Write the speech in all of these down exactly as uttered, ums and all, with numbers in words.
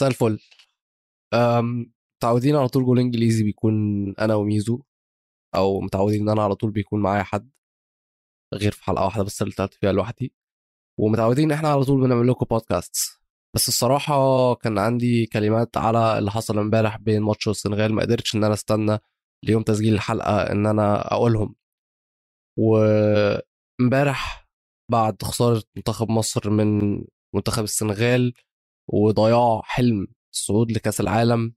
مساء الفل. متعودين على طول جول انجليزي بيكون انا وميزو، او متعودين ان انا على طول بيكون معايا حد، غير في حلقه واحده بس اللي طلعت فيها لوحدي، ومتعودين ان احنا على طول بنعمل لكم بودكاست. بس الصراحه كان عندي كلمات على اللي حصل امبارح بين ماتش والسنغال، ما قدرتش ان انا استنى ليوم تسجيل الحلقه ان انا اقولهم. وامبارح بعد خساره منتخب مصر من منتخب السنغال وضياع حلم الصعود لكاس العالم،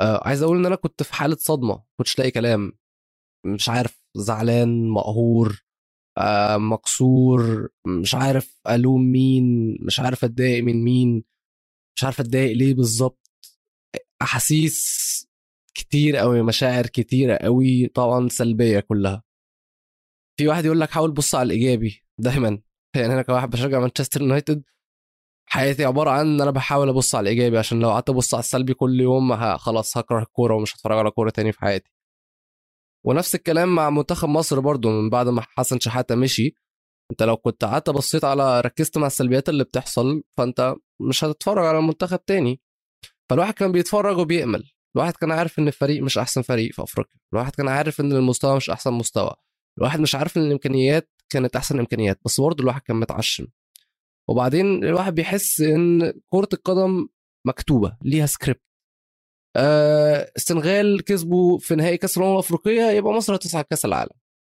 آه عايز اقول ان انا كنت في حاله صدمه، كنتش لاقي كلام، مش عارف، زعلان، مقهور، آه مكسور، مش عارف الوم مين، مش عارف اتضايق من مين، مش عارف اتضايق ليه بالظبط. احاسيس كتير قوي، مشاعر كتيره قوي، طبعا سلبيه كلها. في واحد يقول لك حاول بص على الايجابي دايما، يعني انا كواحد بشجع مانشستر يونايتد حياتي عباره عن ان انا بحاول ابص على الايجابي، عشان لو قعدت ابص على السلبي كل يوم خلاص هكره الكوره ومش هتفرج على كوره تاني في حياتي. ونفس الكلام مع منتخب مصر برضو، من بعد ما حسن شحاته مشي، انت لو كنت قعدت بصيت على ركزت مع السلبيات اللي بتحصل فانت مش هتتفرج على المنتخب تاني. فالواحد كان بيتفرج وبيأمل، الواحد كان عارف ان الفريق مش احسن فريق في افريقيا، الواحد كان عارف ان المستوى مش احسن مستوى، الواحد مش عارف ان الامكانيات كانت احسن امكانيات، بس برضو الواحد كان متعشم. وبعدين الواحد بيحس ان كرة القدم مكتوبة ليها سكريبت، أه السنغال كسبوا في نهائي كاس الامم الافريقيه، يبقى مصر هتصعد كاس العالم.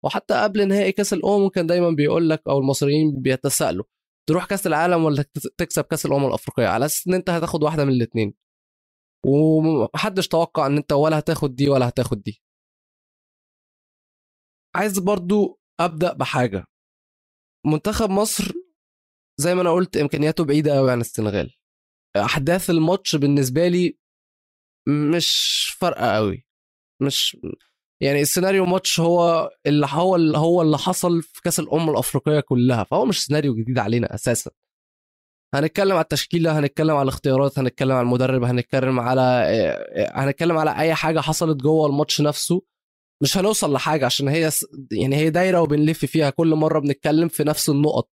وحتى قبل نهائي كاس الامم كان دايما بيقول لك، او المصريين بيتساءلوا، تروح كاس العالم ولا تكسب كاس الامم الافريقيه، على اساس ان انت هتاخد واحده من الاثنين، ومحدش توقع ان انت ولا هتاخد دي ولا هتاخد دي. عايز برضو ابدا بحاجه، منتخب مصر زي ما انا قلت امكانياته بعيده قوي عن السنغال، احداث الماتش بالنسبه لي مش فرقه قوي، مش يعني السيناريو ماتش هو اللي هو اللي هو اللي حصل في كاس الامم الافريقيه كلها، فهو مش سيناريو جديد علينا اساسا. هنتكلم على التشكيله، هنتكلم على الاختيارات، هنتكلم على المدرب، هنتكلم على هنتكلم على اي حاجه حصلت جوه الماتش نفسه، مش هنوصل لحاجه، عشان هي يعني هي دايره وبنلف فيها، كل مره بنتكلم في نفس النقط.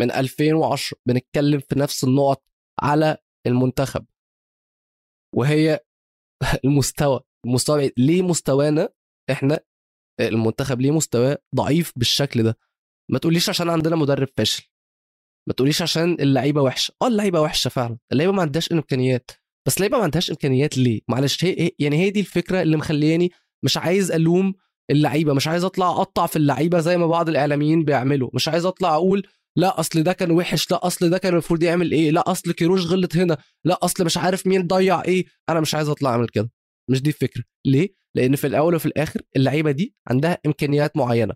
من ألفين وعشرة بنتكلم في نفس النقط على المنتخب، وهي المستوى المستوى ليه مستوانا احنا، المنتخب ليه مستوى ضعيف بالشكل ده. ما تقوليش عشان عندنا مدرب فاشل، ما تقوليش عشان اللعيبه وحشه، اه اللعيبه وحشه فعلا، اللعيبه ما عندهاش امكانيات، بس اللعيبه ما عندهاش امكانيات ليه؟ معلش، هي يعني هي دي الفكره اللي مخلياني مش عايز الوم اللعيبه، مش عايز اطلع اقطع في اللعيبه زي ما بعض الاعلاميين بيعملوا، مش عايز اطلع اقول لا اصل ده كان وحش، لا اصل ده كان المفروض يعمل ايه، لا اصل كيروش غلط هنا، لا اصل مش عارف مين ضيع ايه. انا مش عايز اطلع اعمل كده، مش دي الفكره. ليه؟ لان في الاول وفي الاخر اللعيبه دي عندها امكانيات معينه،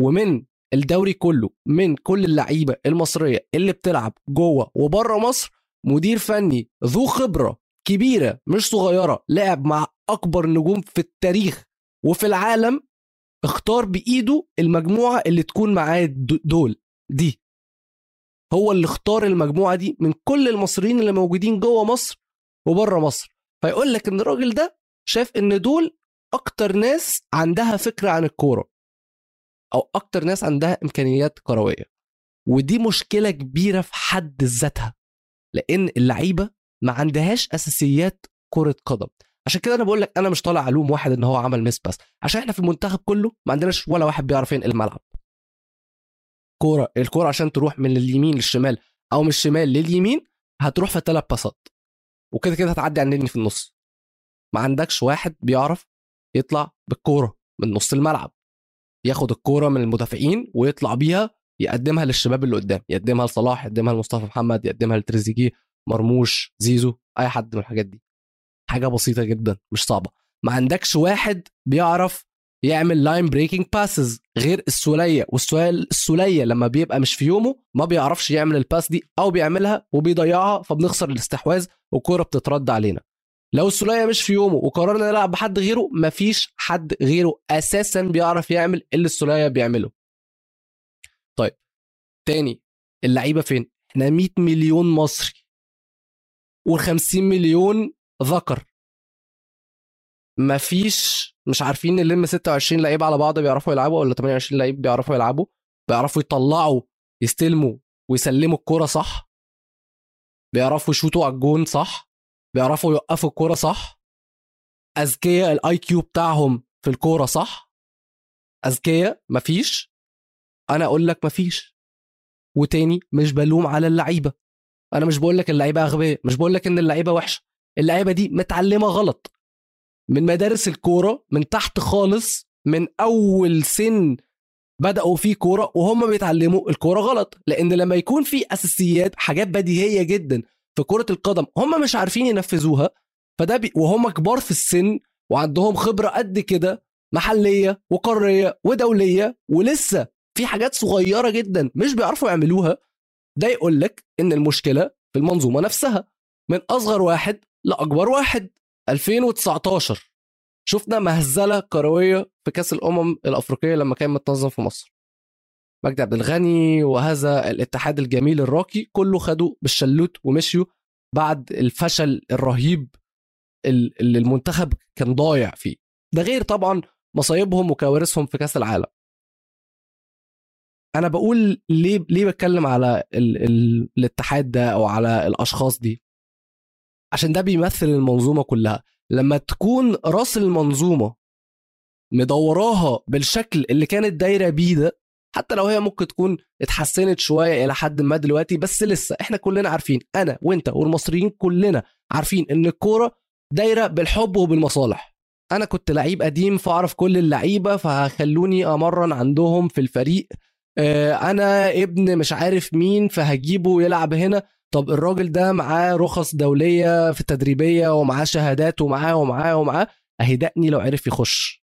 ومن الدوري كله، من كل اللعيبه المصريه اللي بتلعب جوه وبره مصر، مدير فني ذو خبره كبيره مش صغيره، لعب مع اكبر نجوم في التاريخ وفي العالم، اختار بايده المجموعه اللي تكون معاه. دول دي هو اللي اختار المجموعه دي من كل المصريين اللي موجودين جوه مصر وبره مصر، فيقول لك ان الراجل ده شاف ان دول اكتر ناس عندها فكره عن الكوره، او اكتر ناس عندها امكانيات كرويه. ودي مشكله كبيره في حد ذاتها، لان اللعيبه ما عندهاش اساسيات كره قدم. عشان كده انا بقول لك انا مش طالع الوم واحد ان هو عمل ميس، بس عشان احنا في المنتخب كله ما عندناش ولا واحد بيعرف ينقل الملعب. كوره الكوره عشان تروح من اليمين للشمال او من الشمال لليمين هتروح في ثلاث باصات، وكده كده هتعدي عن النني في النص. ما عندكش واحد بيعرف يطلع بالكوره من نص الملعب، ياخد الكوره من المدافعين ويطلع بيها يقدمها للشباب اللي قدام، يقدمها لصلاح، يقدمها لمصطفى محمد، يقدمها لتريزيجيه، مرموش، زيزو، اي حد من الحاجات دي. حاجه بسيطه جدا مش صعبه. ما عندكش واحد بيعرف يعمل لاين بريكنج باسز غير السولية، والسؤال السولية لما بيبقى مش في يومه ما بيعرفش يعمل الباس دي، او بيعملها وبيضيعها، فبنخسر الاستحواذ والكرة بتترد علينا. لو السولية مش في يومه وقررنا نلعب بحد غيره، مفيش حد غيره اساسا بيعرف يعمل اللي السولية بيعمله. طيب تاني، اللعيبة فين؟ احنا مية مليون مصري وخمسين مليون ذكر، مفيش مش عارفين نلم ستة وعشرين لعيب على بعض بيعرفوا يلعبوا، ولا ثمانية وعشرين لعيب بيعرفوا يلعبوا، بيعرفوا يطلعوا يستلموا ويسلموا الكرة صح. بيعرفوا يشوطوا على الجون صح، بيعرفوا يوقفوا الكوره صح، اذكياء، الاي كيو بتاعهم في الكوره صح، اذكياء. مفيش، انا اقول لك مفيش. وتاني مش بلوم على اللعيبه، انا مش بقول لك اللعيبه اغبياء، مش بقول لك ان اللعيبه وحشه، اللعيبه دي متعلمه غلط من مدارس الكوره، من تحت خالص، من اول سن بدأوا فيه كورة وهم بيتعلموا الكورة غلط. لأن لما يكون في أساسيات، حاجات بديهية جدا في كرة القدم، هم مش عارفين ينفذوها، فده بي... وهم كبار في السن وعندهم خبرة قد كده محلية وقارية ودولية، ولسه في حاجات صغيرة جدا مش بيعرفوا يعملوها. ده يقول لك إن المشكلة في المنظومة نفسها، من أصغر واحد لأكبر واحد. ألفين وتسعتاشر شفنا مهزلة كروية في كاس الأمم الأفريقية لما كان متنظم في مصر، مجدي عبد الغني وهذا الاتحاد الجميل الراقي كله خدوا بالشلوت ومشيوا بعد الفشل الرهيب اللي المنتخب كان ضايع فيه. ده غير طبعا مصايبهم وكوارثهم في كاس العالم. أنا بقول ليه ليه بتكلم على ال ال الاتحاد ده أو على الأشخاص دي؟ عشان ده بيمثل المنظومة كلها. لما تكون راس المنظومة مدوراها بالشكل اللي كانت دايرة بيه ده، حتى لو هي ممكن تكون اتحسنت شوية إلى حد ما دلوقتي، بس لسه احنا كلنا عارفين، أنا وانت والمصريين كلنا عارفين إن الكورة دايرة بالحب وبالمصالح. أنا كنت لعيب قديم فأعرف كل اللعيبة فهخلوني أمرن عندهم في الفريق، أنا ابن مش عارف مين فهجيبه يلعب هنا. طب الراجل ده معاه رخص دولية في التدريبية ومعاه شهادات ومعاه ومعاه ومعاه أهدأني لو عرف يخش.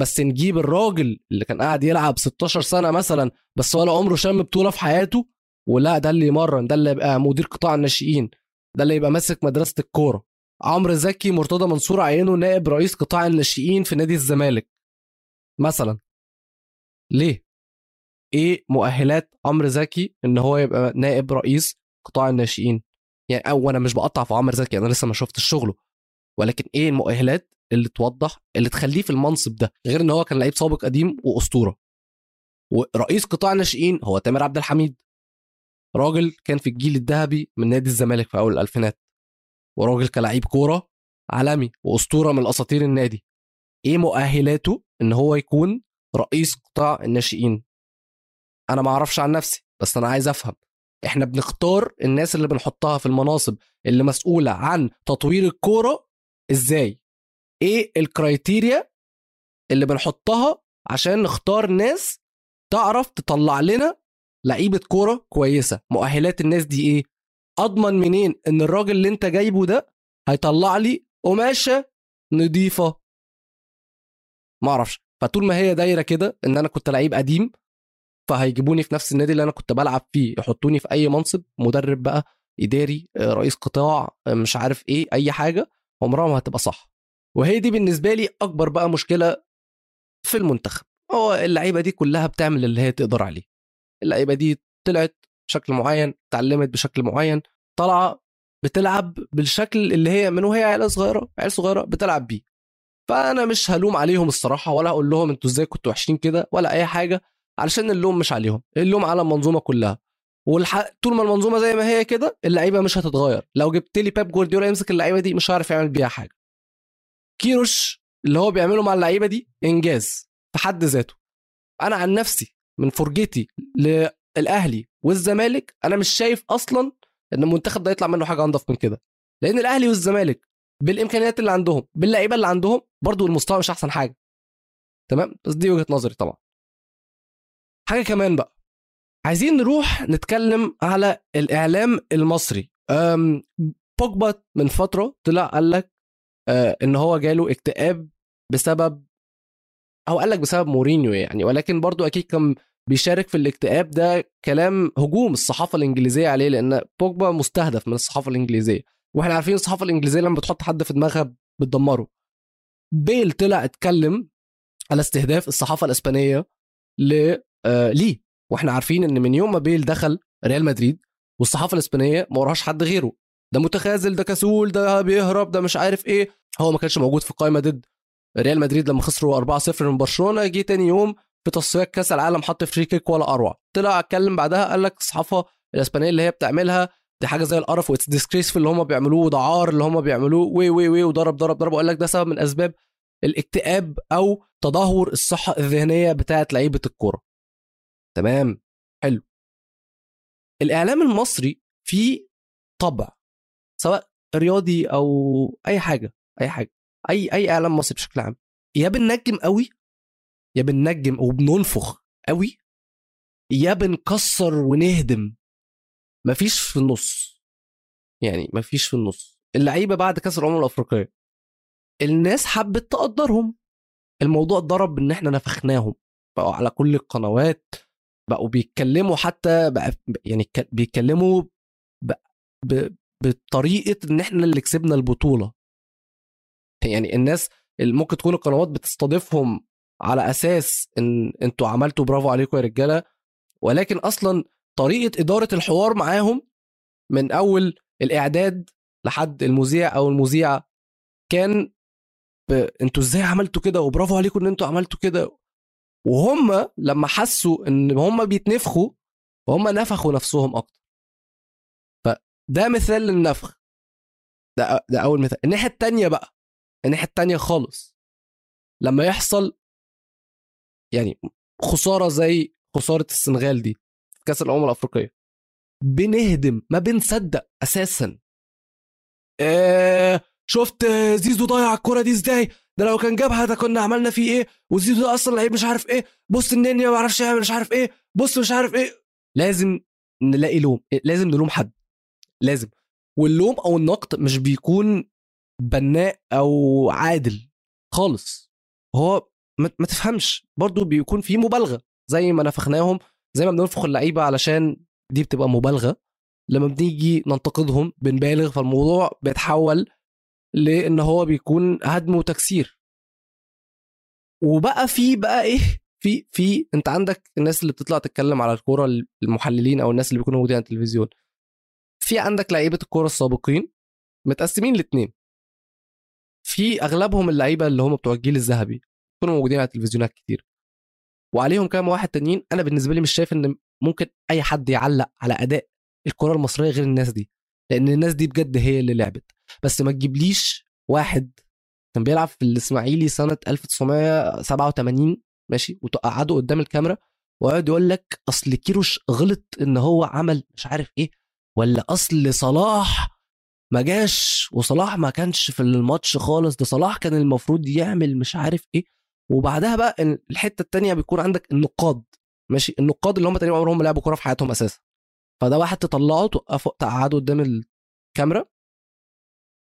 بس نجيب الراجل اللي كان قاعد يلعب ستاشر سنة مثلا بس ولا عمره شم بطولة في حياته، ولا ده اللي يمرن، ده اللي يبقى مدير قطاع الناشئين، ده اللي يبقى ماسك مدرسة الكورة. عمرو زكي مرتضى منصور عينه نائب رئيس قطاع الناشئين في نادي الزمالك مثلا. ليه؟ ايه مؤهلات عمرو زكي ان هو يبقى نائب رئيس قطاع الناشئين يعني؟ او انا مش بقطع في عمرو زكي، انا لسه ما شفتش شغله، ولكن ايه المؤهلات اللي توضح اللي تخليه في المنصب ده، غير ان هو كان لعيب سابق قديم واسطوره. ورئيس قطاع الناشئين هو تامر عبد الحميد، راجل كان في الجيل الذهبي من نادي الزمالك في اول الالفينات، وراجل كلاعب كوره عالمي واسطوره من اساطير النادي. ايه مؤهلاته ان هو يكون رئيس قطاع الناشئين؟ انا ما اعرفش عن نفسي، بس انا عايز افهم. احنا بنختار الناس اللي بنحطها في المناصب اللي مسؤولة عن تطوير الكورة ازاي؟ ايه الكرايتيريا اللي بنحطها عشان نختار ناس تعرف تطلع لنا لعيبة كورة كويسة؟ مؤهلات الناس دي ايه؟ اضمن منين ان الراجل اللي انت جايبه ده هيطلع لي قماشة نظيفة؟ معرفش. فطول ما هي دايرة كده ان انا كنت لعيب قديم فهيجيبوني في نفس النادي اللي أنا كنت بلعب فيه، يحطوني في أي منصب، مدرب بقى، إداري، رئيس قطاع، مش عارف إيه، أي حاجة، عمرها ما هتبقى صح. وهي دي بالنسبة لي أكبر بقى مشكلة في المنتخب. هو اللعيبة دي كلها بتعمل اللي هي تقدر عليه، اللعيبة دي طلعت بشكل معين، تعلمت بشكل معين، طلع بتلعب بالشكل اللي هي من وهي عيال صغيرة عيال صغيرة بتلعب بيه. فأنا مش هلوم عليهم الصراحة، ولا هقول لهم أنتوا إزاي كنتوا وحشين كده ولا أي حاجة، علشان اللوم مش عليهم، اللوم على المنظومه كلها. والحق طول ما المنظومه زي ما هي كده اللعيبه مش هتتغير. لو جبت لي باب جوارديولا يمسك اللعيبه دي مش هعرف يعمل بيها حاجه. كيروش اللي هو بيعمله مع اللعيبه دي انجاز في حد ذاته. انا عن نفسي من فرجتي للاهلي والزمالك انا مش شايف اصلا ان المنتخب ده يطلع منه حاجه انضف من كده، لان الاهلي والزمالك بالامكانيات اللي عندهم باللعيبه اللي عندهم برضو المستوى مش احسن حاجه، تمام؟ بس دي وجهه نظري طبعا. حاجة كمان بقى، عايزين نروح نتكلم على الإعلام المصري. بوغبا من فترة طلع قالك إن هو جاله اكتئاب بسبب، أو قالك بسبب مورينيو يعني، ولكن برضو أكيد كان بيشارك في الاكتئاب ده كلام هجوم الصحافة الإنجليزية عليه، لأن بوغبا مستهدف من الصحافة الإنجليزية، وإحنا عارفين الصحافة الإنجليزية لما بتحط حد في دماغها بتدمره. بيل طلع اتكلم على استهداف الصحافة الإسبانية ل آه ليه، واحنا عارفين ان من يوم ما بيل دخل ريال مدريد والصحافه الاسبانيه ما وراهاش حد غيره، ده متخاذل، ده كسول، ده بيهرب، ده مش عارف ايه. هو ما كانش موجود في القائمه ضد ريال مدريد لما خسروا أربعة صفر من برشلونه. جه تاني يوم في تصفيات كاس العالم حط فري كيك ولا اروع. طلع اتكلم بعدها قال لك الصحافه الاسبانيه اللي هي بتعملها دي حاجه زي القرف واتس ديسكريسفل اللي هم بيعملوه، ودعار اللي هم بيعملوه، وي وي وي وضرب ضرب ضرب. وقال لك ده سبب من اسباب الاكتئاب او تدهور الصحه الذهنيه بتاعه لعيبه الكوره. تمام، حلو. الاعلام المصري فيه طبع، سواء رياضي او اي حاجه، اي حاجه اي اي اعلام مصري بشكل عام، يا بننجم قوي يا بننجم وبننفخ قوي، يا بنكسر ونهدم، مفيش في النص. يعني مفيش في النص. اللعيبه بعد كاس الامم الافريقيه الناس حبت تقدرهم، الموضوع اتضرب ان احنا نفخناهم، بقوا على كل القنوات، بقوا بيتكلموا حتى بقى يعني بيتكلموا بطريقه ان احنا اللي كسبنا البطوله. يعني الناس اللي ممكن تكون القنوات بتستضيفهم على اساس ان انتوا عملتوا برافو عليكم يا رجاله، ولكن اصلا طريقه اداره الحوار معاهم من اول الاعداد لحد المذيع او المذيعه كان انتوا ازاي عملتوا كده وبرافو عليكم ان انتوا عملتوا كده. وهم لما حسوا ان هم بيتنفخوا وهم نفخوا نفسهم اكتر. فده مثال للنفخ، ده ده اول مثال. الناحيه التانية بقى، الناحيه التانية خالص، لما يحصل يعني خساره زي خساره السنغال دي في كاس الامم الافريقيه، بنهدم، ما بنصدق اساسا. إيه شفت زيزو ضيع الكرة دي ازاي؟ ده لو كان جابها ده كنا عملنا فيه ايه؟ وزيزو ده اصلا لعيب مش عارف ايه، بص النني ما عرفش يعمل مش عارف ايه، بص مش عارف ايه. لازم نلاقي لوم، لازم نلوم حد، لازم. واللوم او النقد مش بيكون بناء او عادل خالص، هو ما تفهمش برضو بيكون فيه مبالغه. زي ما نفخناهم، زي ما بننفخ اللعيبه علشان دي بتبقى مبالغه، لما بنيجي ننتقدهم بنبالغ، فالموضوع بيتحول لان هو بيكون هدم وتكسير. وبقى في بقى ايه، في في انت عندك الناس اللي بتطلع تتكلم على الكوره، المحللين او الناس اللي بيكونوا موجودين على التلفزيون، في عندك لعيبه الكوره السابقين متقسمين لاتنين. في اغلبهم اللعيبه اللي هم بتوع الجيل الذهبي كانوا موجودين على التلفزيونات كتير، وعليهم كام واحد تانيين. انا بالنسبه لي مش شايف ان ممكن اي حد يعلق على اداء الكره المصريه غير الناس دي، لان الناس دي بجد هي اللي لعبت. بس ما تجيبليش واحد كان بيلعب في الاسماعيلي سنه ألف وتسعمية وسبعة وتمانين ماشي، وتقعده قدام الكاميرا ويقعد يقول لك اصل كيروش غلط ان هو عمل مش عارف ايه، ولا اصل صلاح ما جاش وصلاح ما كانش في الماتش خالص، ده صلاح كان المفروض يعمل مش عارف ايه. وبعدها بقى الحته التانية بيكون عندك النقاد، ماشي، النقاد اللي هم تقريبا عمرهم ما لعبوا كوره في حياتهم اساسا. فده واحد تطلعه توقفه تقعده قدام الكاميرا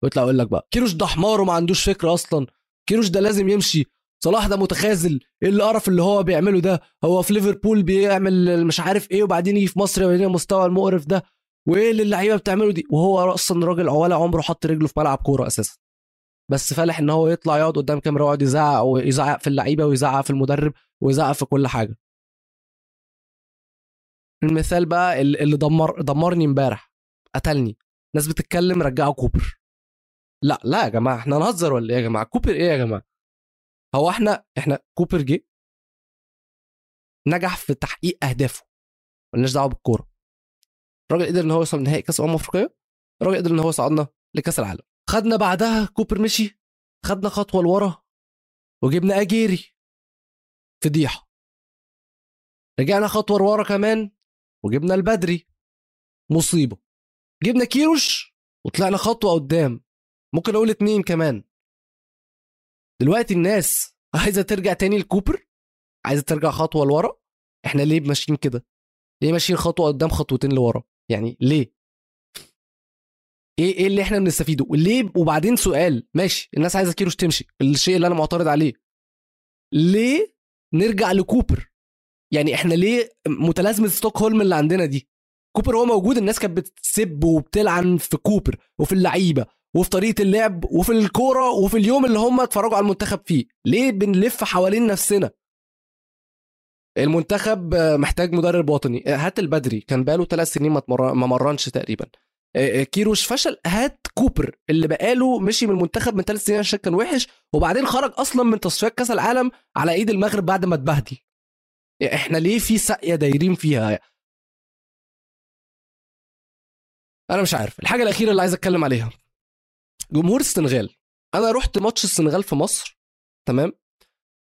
ويطلع يقول لك بقى كيروش ده حمار وما عندوش فكره اصلا، كيروش ده لازم يمشي، صلاح ده متخاذل، ايه اللي قرف اللي هو بيعمله ده، هو في ليفربول بيعمل مش عارف ايه وبعدين يجي في مصر يبقى مستوى المقرف ده، وايه اللي اللعيبه بتعمله دي. وهو اصلا راجل عواله عمره حط رجله في ملعب كوره اساسا، بس فالح ان هو يطلع يقعد قدام كاميرا ويقعد يزعق ويزعق في اللعيبه ويزعق في المدرب ويزعق في كل حاجه. المثال بقى اللي دمر دمرني امبارح، قتلني، ناس بتتكلم رجعوا كوبر. لا لا يا جماعه، احنا نهزر ولا ايه يا جماعه؟ كوبر ايه يا جماعه؟ هو احنا احنا كوبر جه نجح في تحقيق اهدافه، مالناش دعوه بالكوره. الراجل قدر ان هو يوصل لنهائي كاس الامم الافريقيه، الراجل قدر ان هو يصعدنا لكاس العالم. خدنا بعدها كوبر مشي، خدنا خطوه لورا وجبنا اجيري، فضيحه. رجعنا خطوه لورا كمان وجبنا البدري، مصيبه. جبنا كيروش وطلعنا خطوه قدام، ممكن اقول اتنين كمان. دلوقتي الناس عايزه ترجع تاني لكوبر، عايزه ترجع خطوه لورا. احنا ليه ماشيين كده؟ ليه ماشيين خطوه قدام خطوتين لورا؟ يعني ليه؟ ايه ايه اللي احنا بنستفيده؟ وليه؟ وبعدين سؤال، ماشي الناس عايزه كيروش تمشي، الشيء اللي انا معترض عليه، ليه نرجع لكوبر؟ يعني احنا ليه متلازمه ستوكهولم اللي عندنا دي؟ كوبر هو موجود، الناس كانت بتسب وبتلعن في كوبر وفي اللعيبه وفي طريقه اللعب وفي الكوره وفي اليوم اللي هم اتفرجوا على المنتخب فيه. ليه بنلف حوالين نفسنا؟ المنتخب محتاج مدرب وطني، هات البدري كان بقاله ثلاث سنين ما مرنش تقريبا. كيروش فشل، هات كوبر اللي بقاله مشي من المنتخب من ثلاث سنين عشان كان وحش، وبعدين خرج اصلا من تصفيات كاس العالم على ايد المغرب بعد ما اتبهدل. احنا ليه في ساقيه دايرين فيها؟ انا مش عارف. الحاجه الاخيره اللي عايز اتكلم عليها جمهور السنغال. انا رحت ماتش السنغال في مصر تمام،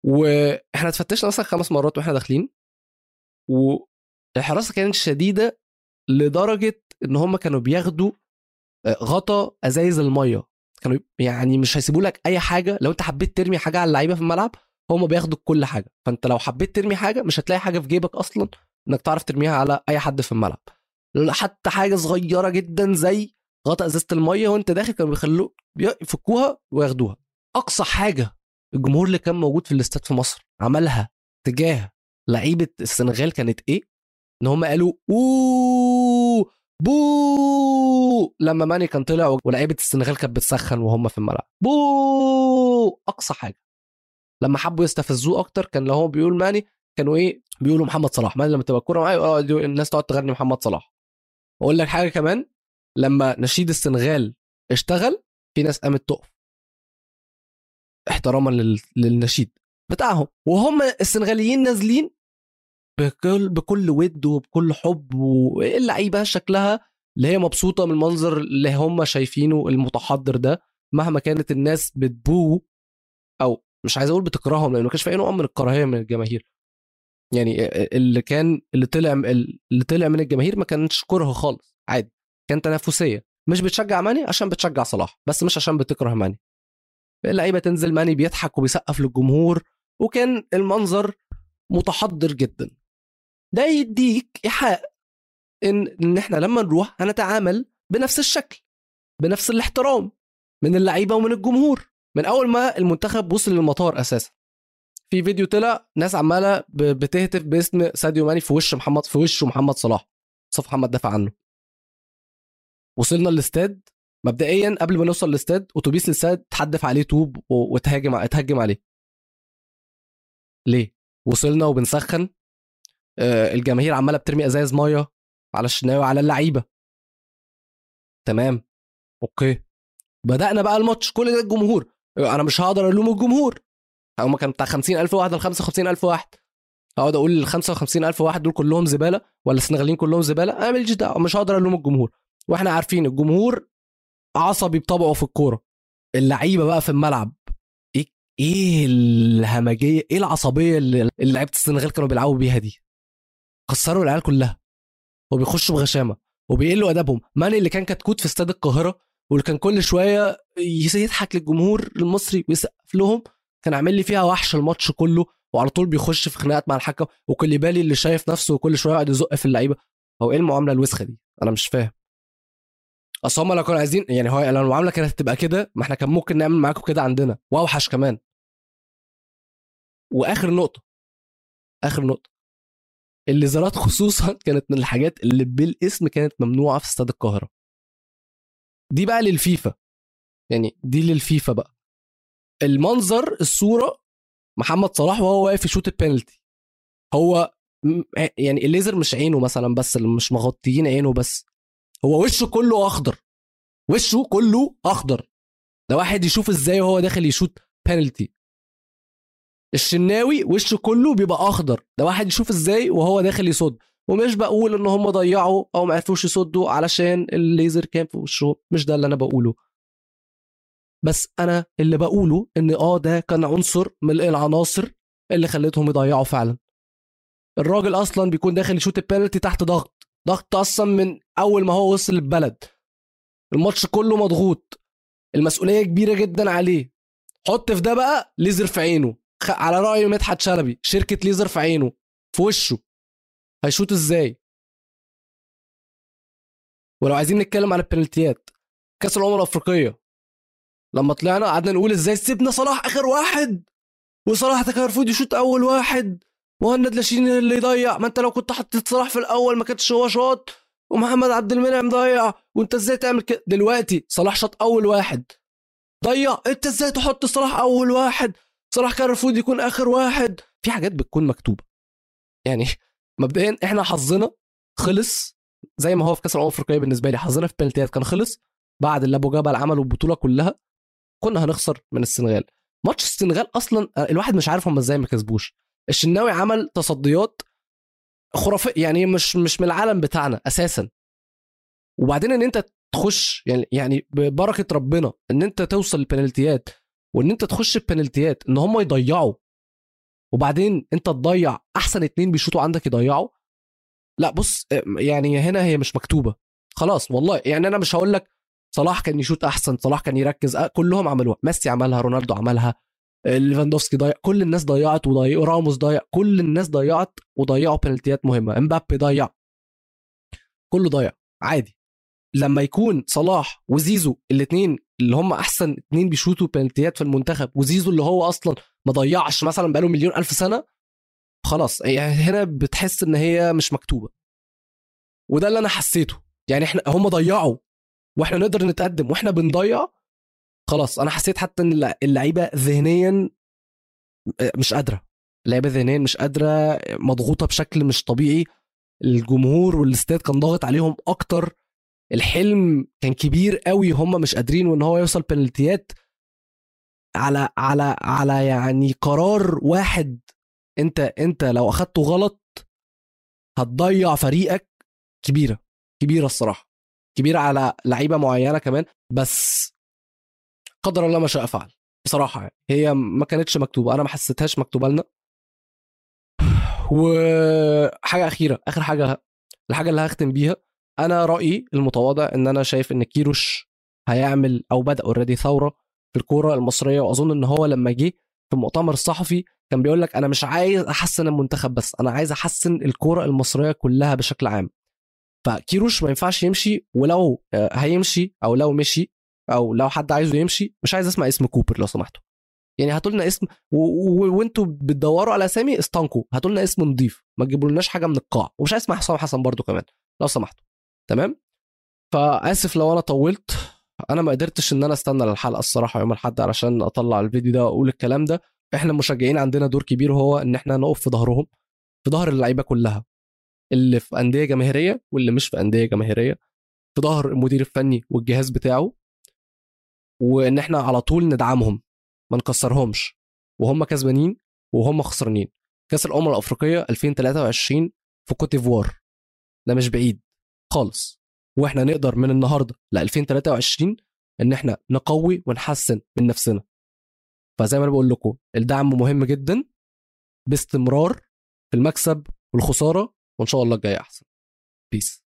واحنا اتفتشنا اصلا خمس مرات واحنا داخلين، والحراسه كانت شديده لدرجه ان هم كانوا بياخدوا غطا ازايز الميه، كانوا يعني مش هيسيبوا لك اي حاجه. لو انت حبيت ترمي حاجه على اللعيبه في الملعب هم بياخدوا كل حاجه، فانت لو حبيت ترمي حاجه مش هتلاقي حاجه في جيبك اصلا انك تعرف ترميها على اي حد في الملعب، حتى حاجه صغيره جدا زي غطاء ازازه الميه وانت داخل كانوا بيخلوه يفكوها وياخدوها. اقصى حاجه الجمهور اللي كان موجود في الاستاد في مصر عملها تجاه لعيبه السنغال كانت ايه؟ ان هم قالوا اوه بو لما ماني كان طلع ولعيبه السنغال كانت بتسخن وهم في الملعب. بو اقصى حاجه. لما حبوا يستفزوه اكتر كان لو هو بيقول ماني كانوا ايه بيقولوا محمد صلاح. ماني لما تبقى الكوره معاه الناس تقعد تغني محمد صلاح. اقول لك حاجه كمان، لما نشيد السنغال اشتغل في ناس قامت تقف احتراما لل... للنشيد بتاعهم، وهم السنغاليين نازلين بكل بكل ود وبكل حب، واللعيبه شكلها اللي هي مبسوطه من المنظر اللي هم شايفينه المتحضر ده، مهما كانت الناس بتبوه او مش عايز اقول بتكرههم لانه كانش فايقين من الكراهيه من الجماهير. يعني اللي كان اللي طلع اللي طلع من الجماهير ما كانش كره خالص، عادي كان تنافسيه. مش بتشجع ماني عشان بتشجع صلاح بس، مش عشان بتكره ماني. اللعيبه تنزل ماني بيضحك وبيسقف للجمهور، وكان المنظر متحضر جدا. ده يديك إيحاء إن إن إحنا لما نروح هنتعامل بنفس الشكل، بنفس الاحترام من اللعيبة ومن الجمهور. من أول ما المنتخب وصل للمطار أساسا في فيديو طلع ناس عمالة بتهتف باسم ساديو ماني في وش محمد في وشه محمد صلاح، صف محمد دافع عنه. وصلنا الاستاد مبدئيا، قبل ما نوصل الاستاد أتوبيس الاستاد تحدف عليه طوب وتهاجم اتهجم عليه. ليه؟ وصلنا وبنسخن، الجماهير عماله بترمي ازايز ميه على الشناوي على اللعيبه، تمام اوكي. بدأنا بقى الماتش كل ده الجمهور، انا مش هقدر الوم الجمهور، هم كانوا بتاع خمسين ألف واحد ل خمسة وخمسين ألف واحد. اقعد اقول ال خمسة وخمسين ألف واحد دول كلهم زباله ولا السنغاليين كلهم زباله؟ انا ماليش دعوه، مش هقدر الوم الجمهور. واحنا عارفين الجمهور عصبي بطبعه في الكوره. اللعيبه بقى في الملعب ايه الهمجيه ايه العصبيه اللي لعيبه السنغال كانوا بيلعبوا بيها دي؟ خسروا العيال كلها وبيخشوا بغشامه وبيقلوا ادبهم. ماني اللي كان كتكوت في استاد القاهره واللي كان كل شويه يضحك للجمهور المصري ويسقف لهم، كان عامل لي فيها وحش الماتش كله، وعلى طول بيخش في خناقات مع الحكم. وكل بالي اللي شايف نفسه وكل شويه قاعد يزق في اللعيبه. هو ايه المعامله الوسخه دي؟ انا مش فاهم. اصل هم لو كانوا عايزين يعني هو لو المعامله كانت تبقى كده ما احنا كان ممكن نعمل معاكم كده عندنا واوحش كمان. واخر نقطه اخر نقطه الليزرات خصوصا كانت من الحاجات اللي بالاسم كانت ممنوعه في استاد القاهره. دي بقى للفيفا، يعني دي للفيفا بقى. المنظر الصوره محمد صلاح وهو واقف يشوط البنالتي، هو يعني الليزر مش عينه مثلا بس اللي مش مغطيين عينه بس، هو وشه كله اخضر، وشه كله اخضر. ده واحد يشوف ازاي وهو داخل يشوط بنالتي. الشناوي وشه كله بيبقى اخضر، ده واحد يشوف ازاي وهو داخل يصد. ومش بقول ان هم ضيعوا او ما عرفوش يصدوا علشان الليزر كان في وشهم، مش ده اللي انا بقوله. بس انا اللي بقوله ان اه ده كان عنصر من العناصر اللي خلتهم يضيعوا فعلا. الراجل اصلا بيكون داخل يشوط البنالتي تحت ضغط، ضغط اصلا من اول ما هو وصل البلد، الماتش كله مضغوط، المسؤوليه كبيره جدا عليه. حط في ده بقى ليزر في عينه، على راي مدحت شلبي شركه ليزر في عينه في وشه، هيشوط ازاي؟ ولو عايزين نتكلم على البنالتيات، كاس الامم الافريقيه لما طلعنا قعدنا نقول ازاي سيبنا صلاح اخر واحد وصلاح كان المفروض يشوط اول واحد، مهند لشين اللي يضيع، ما انت لو كنت حطيت صلاح في الاول ما كانش هو شاط، ومحمد عبد المنعم ضيع، وانت ازاي تعمل كده؟ دلوقتي صلاح شاط اول واحد ضيع، انت ازاي تحط صلاح اول واحد؟ صلاح كان المفروض يكون اخر واحد. في حاجات بتكون مكتوبه. يعني مبدئيا احنا حظنا خلص زي ما هو في كاس الامم الافريقيه، بالنسبه لي حظنا في البنالتيات كان خلص بعد اللي ابو جبل عمله البطوله كلها، كنا هنخسر من السنغال. ماتش السنغال اصلا الواحد مش عارف هم ازاي ما كسبوش. الشناوي عمل تصديات خرافيه، يعني مش مش من العالم بتاعنا اساسا. وبعدين ان انت تخش يعني يعني ببركه ربنا ان انت توصل للبنالتيات وان انت تخش البنالتيات ان هم يضيعوا وبعدين انت تضيع احسن اتنين بيشوطوا عندك يضيعوا. لا بص يعني هنا هي مش مكتوبه خلاص والله. يعني انا مش هقول لك صلاح كان يشوط احسن، صلاح كان يركز، كلهم عملوها، ماسي عملها، رونالدو عملها، اليفاندوفسكي ضيع، كل الناس ضيعت وضيع، راموس ضيع، كل الناس ضيعت وضيعوا بنالتيات مهمه، امبابي ضيع، كله ضيع عادي. لما يكون صلاح وزيزو الاثنين اللي هم احسن اثنين بيشوطوا بنالتيات في المنتخب، وزيزو اللي هو اصلا ما ضيعش مثلا بقاله مليون الف سنه، خلاص يعني هنا بتحس ان هي مش مكتوبه. وده اللي انا حسيته، يعني احنا هم ضيعوا واحنا نقدر نتقدم واحنا بنضيع. خلاص انا حسيت حتى ان اللعيبه ذهنيا مش قادره، اللعيبه ذهنيا مش قادره، مضغوطه بشكل مش طبيعي، الجمهور والاستاد كان ضاغط عليهم اكتر، الحلم كان كبير قوي هم مش قادرين، وان هو يوصل بنالتيات على على على يعني قرار واحد انت انت لو اخدته غلط هتضيع فريقك. كبيره كبيره الصراحه، كبيره على لعيبه معينه كمان، بس قدر الله ما شاء فعل بصراحه. يعني هي ما كانتش مكتوبه، انا ما حسيتهاش مكتوبه لنا. وحاجه اخيره، اخر حاجه، الحاجه اللي هختم بيها، انا رايي المتواضع ان انا شايف ان كيروش هيعمل او بدا اوريدي ثوره في الكوره المصريه. واظن ان هو لما جه في المؤتمر الصحفي كان بيقول لك انا مش عايز احسن المنتخب بس، انا عايز احسن الكوره المصريه كلها بشكل عام. فكيروش ما ينفعش يمشي، ولو هيمشي او لو مشي او لو حد عايزه يمشي، مش عايز اسمع اسم كوبر لو سمحتوا. يعني هاتوا لنا اسم وانتوا و... و... بتدوروا على اسامي استنقوا، هاتوا لنا اسم نضيف، ما تجيبولناش حاجه من القاع. ومش عايز اسمع حسام حسن برضو كمان لو سمحتوا. تمام، فاسف لو انا طولت، انا ما قدرتش ان انا استنى للحلقه الصراحه يوم الاحد علشان اطلع الفيديو ده واقول الكلام ده. احنا المشجعين عندنا دور كبير، هو ان احنا نقف في ظهرهم، في ظهر اللعيبه كلها، اللي في انديه جماهيريه واللي مش في انديه جماهيريه، في ظهر المدير الفني والجهاز بتاعه، وان احنا على طول ندعمهم ما نكسرهمش، وهم كسبانين وهم خسرانين. كاس الامم الافريقيه ألفين وثلاثة وعشرين في كوت ديفوار ده مش بعيد خالص، واحنا نقدر من النهارده ل ألفين وثلاثة وعشرين ان احنا نقوي ونحسن من نفسنا. فزي ما انا بقول لكم الدعم مهم جدا، باستمرار في المكسب والخساره، وان شاء الله الجاي احسن. بيس.